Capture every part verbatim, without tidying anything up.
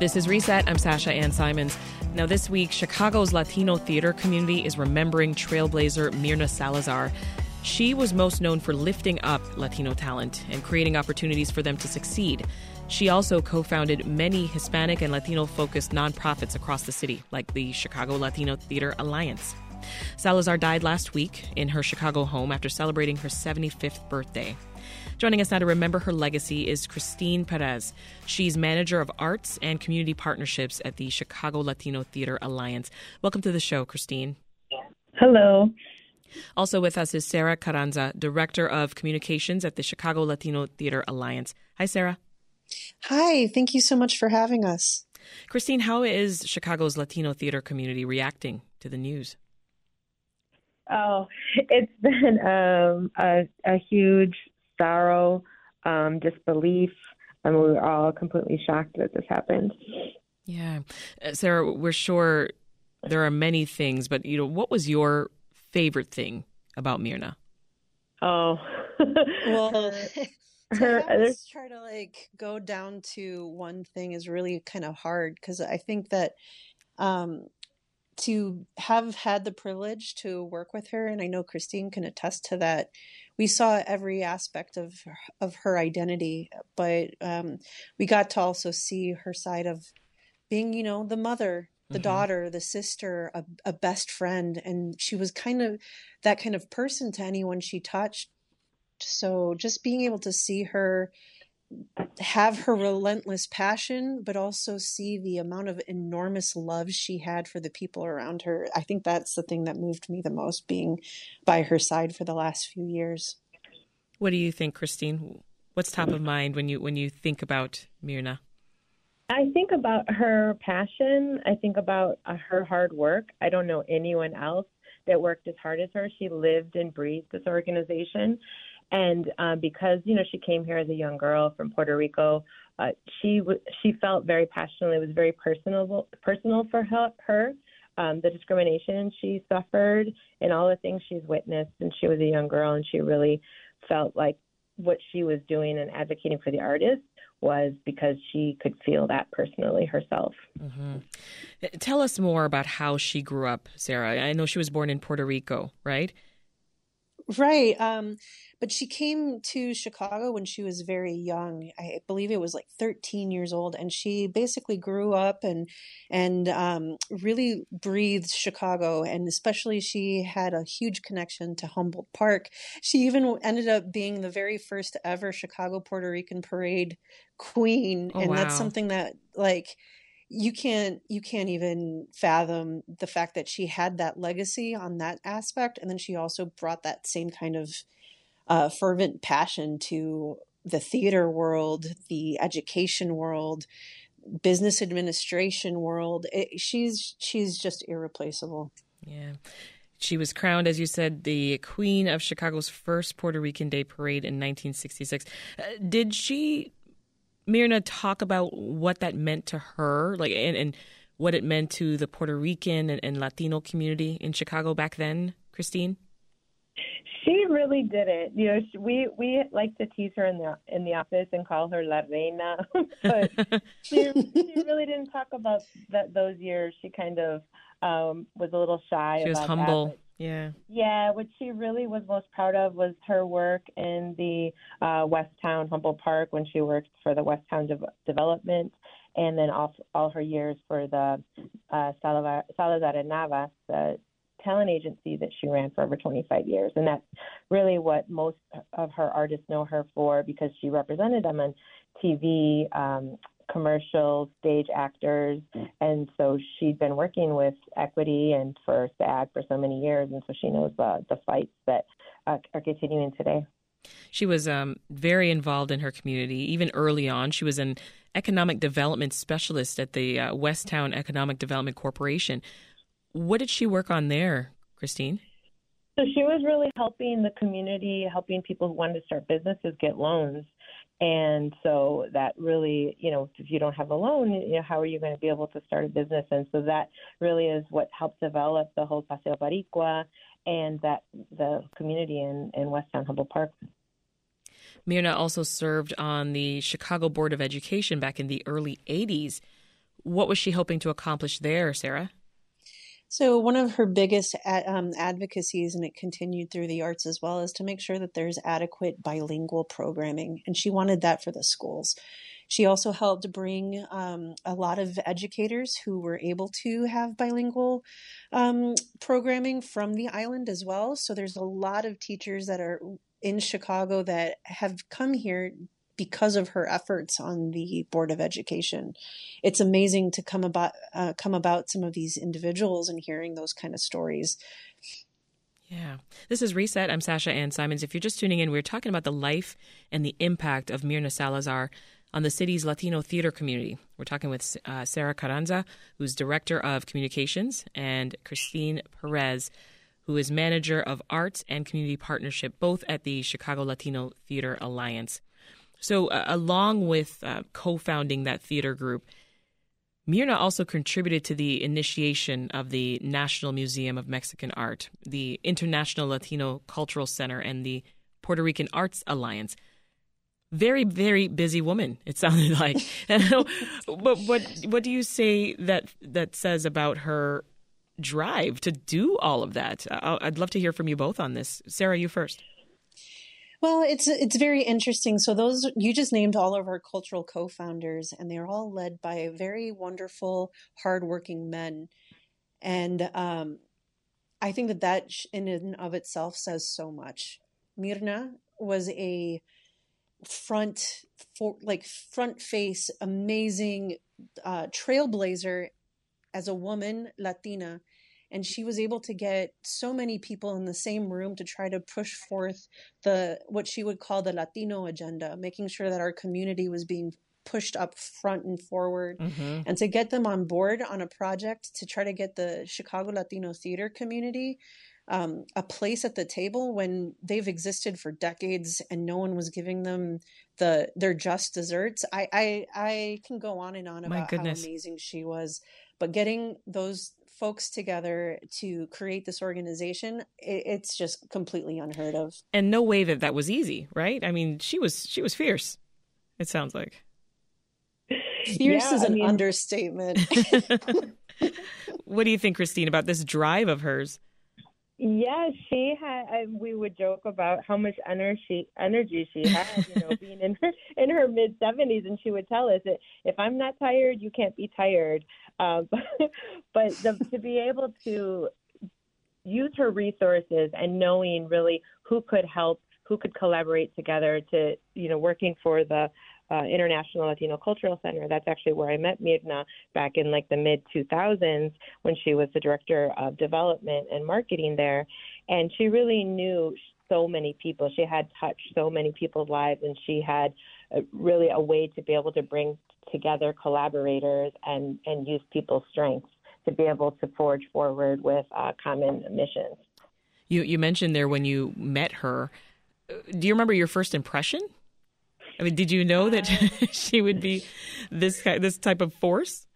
This is Reset. I'm Sasha-Ann Simons. Now this week, Chicago's Latino theater community is remembering trailblazer Myrna Salazar. She was most known for lifting up Latino talent and creating opportunities for them to succeed. She also co-founded many Hispanic and Latino-focused nonprofits across the city, like the Chicago Latino Theater Alliance. Salazar died last week in her Chicago home after celebrating her seventy-fifth birthday. Joining us now to remember her legacy is Christine Perez. She's manager of arts and community partnerships at the Chicago Latino Theater Alliance. Welcome to the show, Christine. Hello. Also with us is Sara Carranza, director of communications at the Chicago Latino Theater Alliance. Hi, Sara. Hi. Thank you so much for having us. Christine, how is Chicago's Latino theater community reacting to the news? Oh, it's been um, a, a huge sorrow, um, disbelief. I mean, we were all completely shocked that this happened. Yeah. Uh, Sara, we're sure there are many things, but, you know, what was your favorite thing about Myrna? Oh. Well, her, to just try to, like, go down to one thing is really kind of hard, because I think that um, – to have had the privilege to work with her, and I know Christine can attest to that, we saw every aspect of of her identity, but um, we got to also see her side of being, you know, the mother, the mm-hmm. daughter, the sister, a, a best friend, and she was kind of that kind of person to anyone she touched. So just being able to see her have her relentless passion, but also see the amount of enormous love she had for the people around her. I think that's the thing that moved me the most, being by her side for the last few years. What do you think, Christine? What's top of mind when you when you think about Myrna? I think about her passion. I think about her hard work. I don't know anyone else that worked as hard as her. She lived and breathed this organization. And uh, because, you know, she came here as a young girl from Puerto Rico, uh, she w- she felt very passionately. It was very personal, personal for her, her um, the discrimination she suffered and all the things she's witnessed. And she was a young girl, and she really felt like what she was doing and advocating for the artists was because she could feel that personally herself. Mm-hmm. Tell us more about how she grew up, Sara. I know she was born in Puerto Rico, right? Right. Um, but she came to Chicago when she was very young. I believe it was like thirteen years old. And she basically grew up and and um, really breathed Chicago. And especially she had a huge connection to Humboldt Park. She even ended up being the very first ever Chicago Puerto Rican parade queen. Oh, and wow. That's something that, like, you can't you can't even fathom the fact that she had that legacy on that aspect. And then she also brought that same kind of uh, fervent passion to the theater world, the education world, business administration world. It, she's she's just irreplaceable. Yeah. She was crowned, as you said, the Queen of Chicago's first Puerto Rican Day Parade in nineteen sixty-six. Uh, did she... Myrna, talk about what that meant to her, like, and, and what it meant to the Puerto Rican and, and Latino community in Chicago back then, Christine? She really didn't. You know, she, we we like to tease her in the in the office and call her La Reina, but she, she really didn't talk about that, those years. She kind of um, was a little shy. She about was humble. That. Yeah. Yeah. What she really was most proud of was her work in the uh, Westtown Humboldt Park when she worked for the Westtown de- Development, and then all, all her years for the uh, Salazar, Salazar Navas, the talent agency that she ran for over twenty-five years. And that's really what most of her artists know her for, because she represented them on T V, um, commercials, stage actors, and so she'd been working with equity and for SAG for so many years, and so she knows uh, the fights that uh, are continuing today. She was um, very involved in her community. Even early on, she was an economic development specialist at the uh, Westtown Economic Development Corporation. What did she work on there, Christine? So she was really helping the community, helping people who wanted to start businesses get loans. And so that really, you know, if you don't have a loan, you know, how are you going to be able to start a business? And so that really is what helped develop the whole Paseo Boricua and that the community in, in Westtown Humboldt Park. Myrna also served on the Chicago Board of Education back in the early eighties. What was she hoping to accomplish there, Sara? So one of her biggest ad, um, advocacies, and it continued through the arts as well, is to make sure that there's adequate bilingual programming. And she wanted that for the schools. She also helped bring um, a lot of educators who were able to have bilingual um, programming from the island as well. So there's a lot of teachers that are in Chicago that have come here because of her efforts on the Board of Education. It's amazing to come about uh, come about some of these individuals and hearing those kind of stories. Yeah. This is Reset. I'm Sasha-Ann Simons. If you're just tuning in, we're talking about the life and the impact of Myrna Salazar on the city's Latino theater community. We're talking with uh, Sara Carranza, who's Director of Communications, and Christine Perez, who is Manager of Arts and Community Partnership, both at the Chicago Latino Theater Alliance. So uh, along with uh, co-founding that theater group, Myrna also contributed to the initiation of the National Museum of Mexican Art, the International Latino Cultural Center, and the Puerto Rican Arts Alliance. Very, very busy woman, it sounded like. But what what do you say that that says about her drive to do all of that? I'll, I'd love to hear from you both on this. Sara, you first. Well, it's it's very interesting. So those, you just named all of our cultural co-founders, and they're all led by very wonderful, hardworking men. And um, I think that that in and of itself says so much. Myrna was a front, for, like front face, amazing uh, trailblazer as a woman, Latina. And she was able to get so many people in the same room to try to push forth the what she would call the Latino agenda, making sure that our community was being pushed up front and forward, mm-hmm. and to get them on board on a project to try to get the Chicago Latino theater community um, a place at the table when they've existed for decades and no one was giving them the their just desserts. I I, I can go on and on about how amazing she was, but getting those folks together to create this organization, it's just completely unheard of. And no way that that was easy, right? I mean, she was she was fierce, it sounds like. Fierce yeah, is I an mean... understatement. What do you think, Christine, about this drive of hers? Yeah, she had, I, we would joke about how much energy energy she had, you know, being in her in her mid seventies, and she would tell us that if I'm not tired, you can't be tired. Uh, but but the, to be able to use her resources and knowing really who could help, who could collaborate together to, you know, working for the uh, International Latino Cultural Center. That's actually where I met Myrna back in like the mid two thousands when she was the director of development and marketing there. And she really knew so many people. She had touched so many people's lives, and she had a, really a way to be able to bring together collaborators and, and use people's strengths to be able to forge forward with uh, common missions. You you mentioned there when you met her. Do you remember your first impression? I mean, did you know that uh, she would be this this type of force?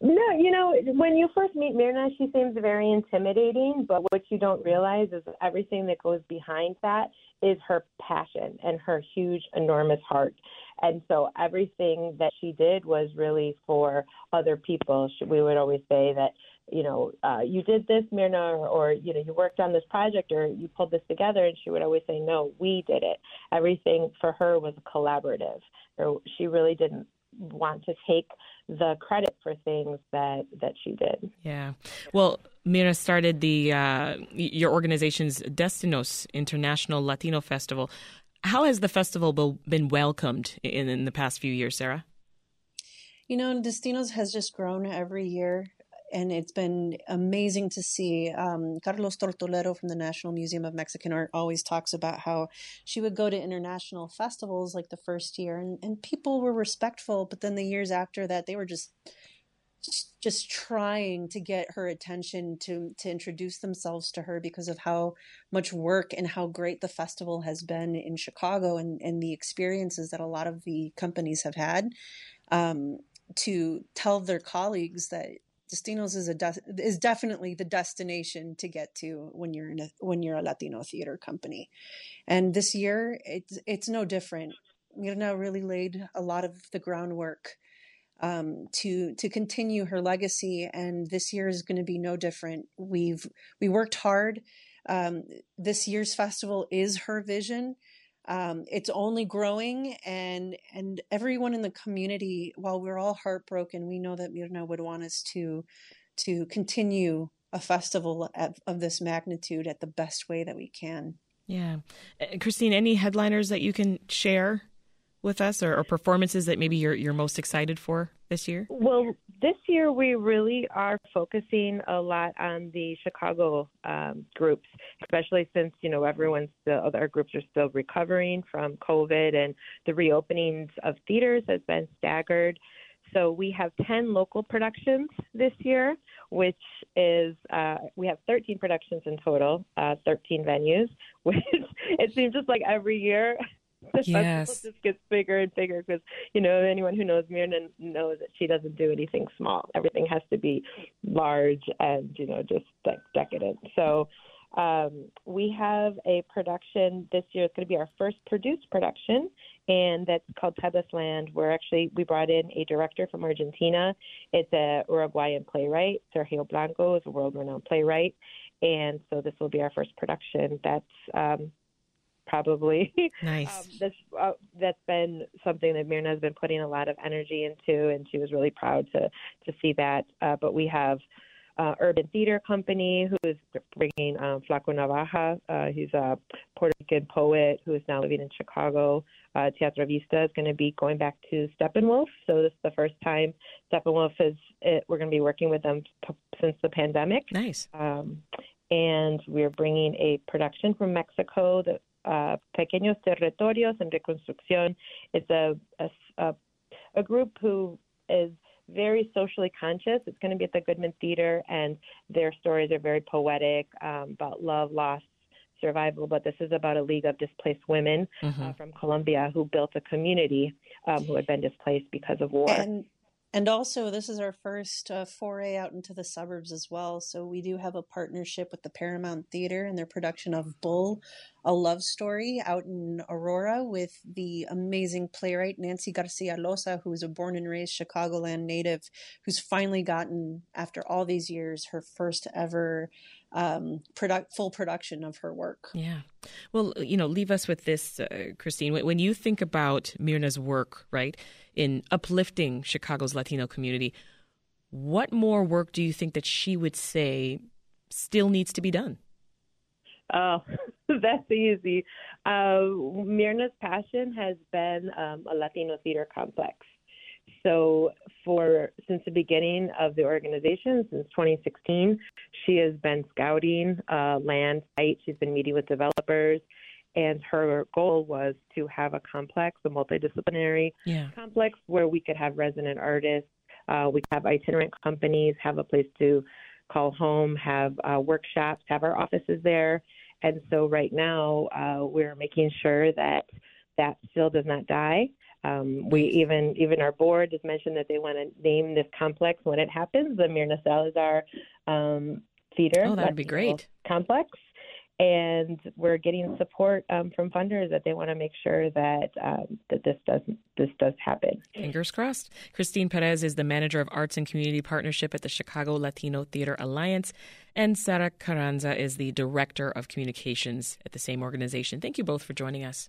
No, you know, when you first meet Myrna, she seems very intimidating, but what you don't realize is everything that goes behind that is her passion and her huge, enormous heart. And so everything that she did was really for other people. We would always say that, you know, uh, you did this, Myrna, or, or, you know, you worked on this project or you pulled this together. And she would always say, no, we did it. Everything for her was collaborative. She really didn't want to take the credit for things that, that she did. Yeah. Well, Myrna started the uh, your organization's Destinos International Latino Festival. How has the festival been welcomed in, in the past few years, Sara? You know, Destinos has just grown every year, and it's been amazing to see. Um, Carlos Tortolero from the National Museum of Mexican Art always talks about how she would go to international festivals like the first year, and, and people were respectful, but then the years after that, they were just... just trying to get her attention to to introduce themselves to her because of how much work and how great the festival has been in Chicago and, and the experiences that a lot of the companies have had um, to tell their colleagues that Destinos is a de- is definitely the destination to get to when you're in a, when you're a Latino theater company. And this year, it's, it's no different. Myrna really laid a lot of the groundwork um, to to continue her legacy. And this year is going to be no different. We've we worked hard. Um, this year's festival is her vision. Um, it's only growing, and and everyone in the community, while we're all heartbroken, we know that Myrna would want us to to continue a festival at, of this magnitude at the best way that we can. Yeah. Christine, any headliners that you can share with us, or, or performances that maybe you're you're most excited for this year? Well, this year we really are focusing a lot on the Chicago um, groups, especially since, you know, everyone's still, our groups are still recovering from COVID, and the reopenings of theaters has been staggered. So we have ten local productions this year, which is, uh, we have thirteen productions in total, uh, thirteen venues, which it seems just like every year the yes. festival just gets bigger and bigger because, you know, anyone who knows Myrna knows that she doesn't do anything small. Everything has to be large and, you know, just like decadent. So um, we have a production this year. It's going to be our first produced production, and that's called Tebas Land. We're actually, we brought in a director from Argentina. It's a Uruguayan playwright. Sergio Blanco is a world-renowned playwright. And so this will be our first production. That's um, probably, nice. um, this, uh, that's been something that Myrna has been putting a lot of energy into, and she was really proud to, to see that. Uh, but we have uh, Urban Theater Company, who is bringing um, Flaco Navaja. Uh, he's a Puerto Rican poet who is now living in Chicago. Uh, Teatro Vista is going to be going back to Steppenwolf. So this is the first time Steppenwolf is, it, we're going to be working with them p- since the pandemic. Nice. Um, and we're bringing a production from Mexico, the uh, Pequeños Territorios en Reconstrucción. It's a, a, a, a group who is very socially conscious. It's going to be at the Goodman Theater, and their stories are very poetic, um, about love, loss, survival, but this is about a league of displaced women mm-hmm. uh, from Colombia who built a community um, who had been displaced because of war. And, and also, this is our first uh, foray out into the suburbs as well. So we do have a partnership with the Paramount Theater and their production of Bull, A Love Story, out in Aurora with the amazing playwright Nancy Garcia-Losa, who is a born and raised Chicagoland native, who's finally gotten, after all these years, her first ever Um, product, full production of her work. Yeah. Well, you know, leave us with this, uh, Christine. When, when you think about Myrna's work, right, in uplifting Chicago's Latino community, what more work do you think that she would say still needs to be done? Oh, that's easy. Uh, Myrna's passion has been um, a Latino theater complex. So for since the beginning of the organization, since twenty sixteen, she has been scouting uh, land sites. She's been meeting with developers, and her goal was to have a complex, a multidisciplinary yeah. complex where we could have resident artists, uh, we could have itinerant companies, have a place to call home, have uh, workshops, have our offices there. And so right now uh, we're making sure that that still does not die. Um, we even even our board has mentioned that they want to name this complex when it happens, the Myrna Salazar um, Theater. Oh, that would be great. Complex. And we're getting support um, from funders that they want to make sure that um, that this does this does happen. Fingers crossed. Christine Perez is the manager of Arts and Community Partnership at the Chicago Latino Theater Alliance, and Sara Carranza is the director of communications at the same organization. Thank you both for joining us.